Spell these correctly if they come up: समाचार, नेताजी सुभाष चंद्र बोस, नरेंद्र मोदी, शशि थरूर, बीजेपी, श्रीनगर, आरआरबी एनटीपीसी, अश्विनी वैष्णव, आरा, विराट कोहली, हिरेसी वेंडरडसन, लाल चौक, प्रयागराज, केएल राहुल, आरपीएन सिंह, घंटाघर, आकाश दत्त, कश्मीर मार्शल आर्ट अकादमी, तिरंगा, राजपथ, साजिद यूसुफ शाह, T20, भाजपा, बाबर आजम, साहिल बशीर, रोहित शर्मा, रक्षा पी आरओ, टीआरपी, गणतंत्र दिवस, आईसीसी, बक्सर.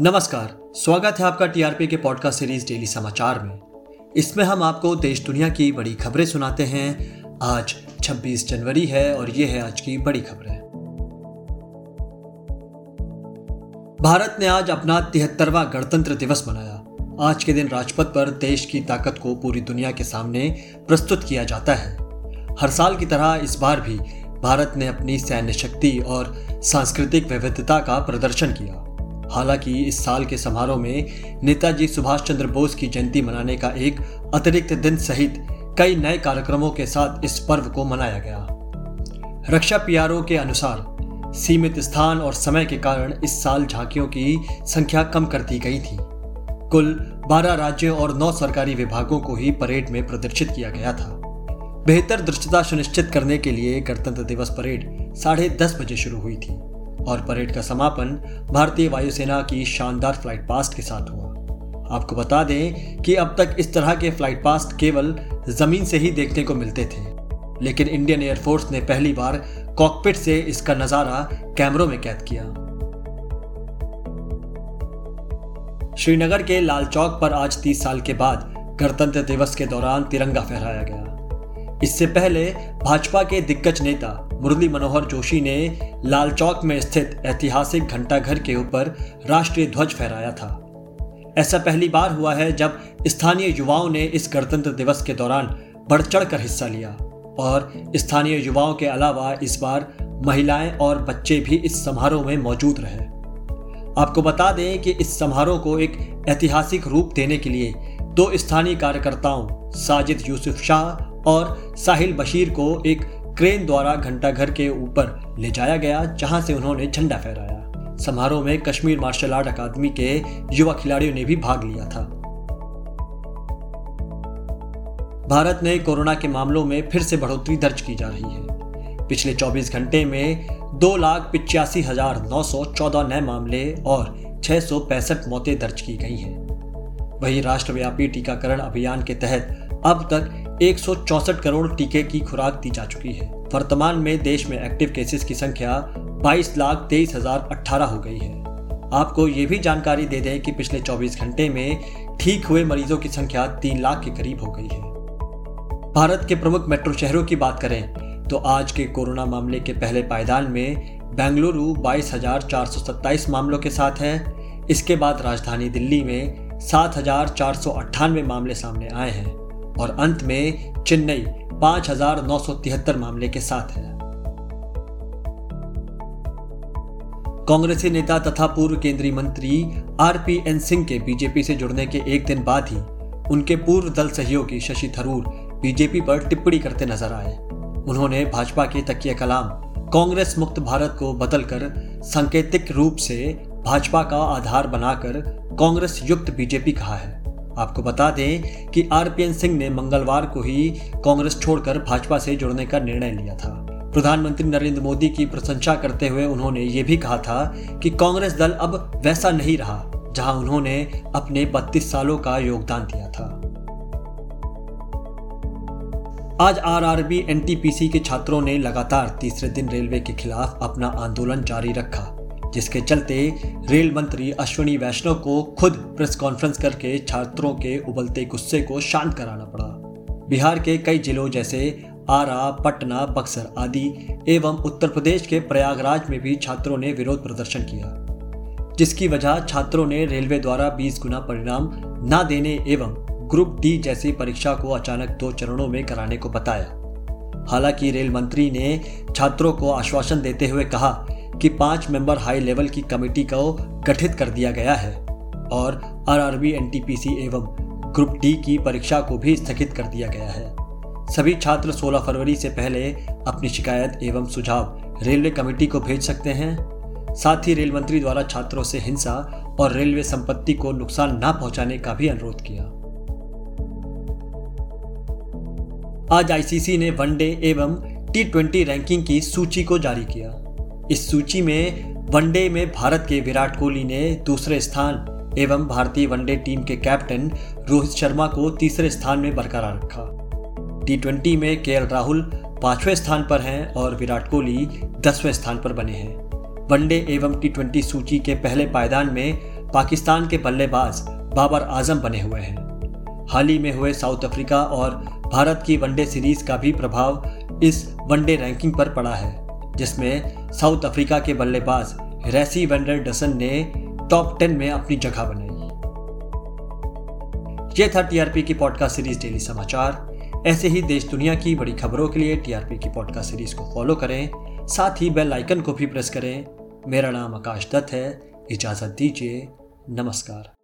नमस्कार, स्वागत है आपका टीआरपी के पॉडकास्ट सीरीज डेली समाचार में। इसमें हम आपको देश दुनिया की बड़ी खबरें सुनाते हैं। आज 26 जनवरी है और ये है आज की बड़ी खबरें। भारत ने आज अपना 73वां गणतंत्र दिवस मनाया। आज के दिन राजपथ पर देश की ताकत को पूरी दुनिया के सामने प्रस्तुत किया जाता है। हर साल की तरह इस बार भी भारत ने अपनी सैन्य शक्ति और सांस्कृतिक विविधता का प्रदर्शन किया। हालांकि इस साल के समारोह में नेताजी सुभाष चंद्र बोस की जयंती मनाने का एक अतिरिक्त दिन सहित कई नए कार्यक्रमों के साथ इस पर्व को मनाया गया। रक्षा पी आरओ के अनुसार सीमित स्थान और समय के कारण इस साल झांकियों की संख्या कम कर दी गई थी। कुल 12 राज्यों और 9 सरकारी विभागों को ही परेड में प्रदर्शित किया गया था। बेहतर दृश्यता सुनिश्चित करने के लिए गणतंत्र दिवस परेड 10:30 बजे शुरू हुई थी और परेड का समापन भारतीय वायुसेना की शानदार फ्लाइट पास्ट के साथ हुआ। आपको बता दें कि अब तक इस तरह के फ्लाइट पास्ट केवल जमीन से ही देखने को मिलते थे, लेकिन इंडियन एयरफोर्स ने पहली बार कॉकपिट से इसका नजारा कैमरों में कैद किया। श्रीनगर के लाल चौक पर आज 30 साल के बाद गणतंत्र दिवस के दौरान तिरंगा फहराया गया। इससे पहले भाजपा के दिग्गज नेता मुरली मनोहर जोशी ने लाल चौक में स्थित ऐतिहासिक घंटाघर के ऊपर राष्ट्रीय ध्वज फहराया था। ऐसा पहली बार हुआ है जब स्थानीय युवाओं ने इस गणतंत्र दिवस के दौरान बढ़ चढ़कर हिस्सा लिया और स्थानीय युवाओं के अलावा इस बार महिलाएं और बच्चे भी इस समारोह में मौजूद रहे। आपको बता दें कि इस समारोह को एक ऐतिहासिक रूप देने के लिए 2 स्थानीय कार्यकर्ताओं साजिद यूसुफ शाह और साहिल बशीर को एक क्रेन द्वारा घंटाघर के ऊपर ले जाया गया, जहां से उन्होंने झंडा फहराया। समारोह में कश्मीर मार्शल आर्ट अकादमी के युवा खिलाड़ियों ने भी भाग लिया था। भारत में कोरोना के मामलों में फिर से बढ़ोतरी दर्ज की जा रही है। पिछले 24 घंटे में 2,85,914 नए मामले और 665 मौतें दर्ज की गई हैं। वहीं राष्ट्रव्यापी टीकाकरण अभियान के तहत अब तक 164 करोड़ टीके की खुराक दी जा चुकी है। वर्तमान में देश में एक्टिव केसेस की संख्या 22,23,018 हो गई है। आपको ये भी जानकारी दे दें कि पिछले 24 घंटे में ठीक हुए मरीजों की संख्या 3 लाख के करीब हो गई है। भारत के प्रमुख मेट्रो शहरों की बात करें तो आज के कोरोना मामले के पहले पायदान में बेंगलुरु 22,427 मामलों के साथ है। इसके बाद राजधानी दिल्ली में 7,498 मामले सामने आए हैं और अंत में चेन्नई 5,973 मामले के साथ है। कांग्रेसी नेता तथा पूर्व केंद्रीय मंत्री आरपीएन सिंह के बीजेपी से जुड़ने के एक दिन बाद ही उनके पूर्व दल सहयोगी शशि थरूर बीजेपी पर टिप्पणी करते नजर आए। उन्होंने भाजपा के तकिया कलाम कांग्रेस मुक्त भारत को बदलकर सांकेतिक रूप से भाजपा का आधार बनाकर कांग्रेस युक्त बीजेपी कहा है। आपको बता दें कि आरपीएन सिंह ने मंगलवार को ही कांग्रेस छोड़कर भाजपा से जुड़ने का निर्णय लिया था। प्रधानमंत्री नरेंद्र मोदी की प्रशंसा करते हुए उन्होंने ये भी कहा था कि कांग्रेस दल अब वैसा नहीं रहा जहां उन्होंने अपने 32 सालों का योगदान दिया था। आज आरआरबी एनटीपीसी के छात्रों ने लगातार तीसरे दिन रेलवे के खिलाफ अपना आंदोलन जारी रखा, जिसके चलते रेल मंत्री अश्विनी वैष्णव को खुद प्रेस कॉन्फ्रेंस करके छात्रों के उबलते गुस्से को शांत कराना पड़ा। बिहार के कई जिलों जैसे आरा, पटना, बक्सर आदि एवं उत्तर प्रदेश के प्रयागराज में भी छात्रों ने विरोध प्रदर्शन किया, जिसकी वजह छात्रों ने रेलवे द्वारा 20 गुना परिणाम न देने एवं ग्रुप डी जैसी परीक्षा को अचानक 2 चरणों में कराने को बताया। हालांकि रेल मंत्री ने छात्रों को आश्वासन देते हुए कहा कि 5 मेंबर हाई लेवल की कमेटी को गठित कर दिया गया है और आरआरबी एनटीपीसी एवं ग्रुप डी की परीक्षा को भी स्थगित कर दिया गया है। सभी छात्र 16 फरवरी से पहले अपनी शिकायत एवं सुझाव रेलवे कमेटी को भेज सकते हैं। साथ ही रेल मंत्री द्वारा छात्रों से हिंसा और रेलवे संपत्ति को नुकसान न पहुंचाने का भी अनुरोध किया। आज आईसीसी ने वनडे एवं T20 रैंकिंग की सूची को जारी किया। इस सूची में वनडे में भारत के विराट कोहली ने दूसरे स्थान एवं भारतीय वनडे टीम के कैप्टन रोहित शर्मा को तीसरे स्थान में बरकरार रखा। T20 में केएल राहुल 5वें स्थान पर हैं और विराट कोहली 10वें स्थान पर बने हैं। वनडे एवं T20 सूची के पहले पायदान में पाकिस्तान के बल्लेबाज बाबर आजम बने हुए हैं। हाल ही में हुए साउथ अफ्रीका और भारत की वनडे सीरीज का भी प्रभाव इस वनडे रैंकिंग पर पड़ा है, जिसमें साउथ अफ्रीका के बल्लेबाज हिरेसी वेंडरडसन ने टॉप 10 में अपनी जगह बनाई। यह था टीआरपी की पॉडकास्ट सीरीज डेली समाचार। ऐसे ही देश दुनिया की बड़ी खबरों के लिए टीआरपी की पॉडकास्ट सीरीज को फॉलो करें, साथ ही बेल आइकन को भी प्रेस करें। मेरा नाम आकाश दत्त है, इजाजत दीजिए, नमस्कार।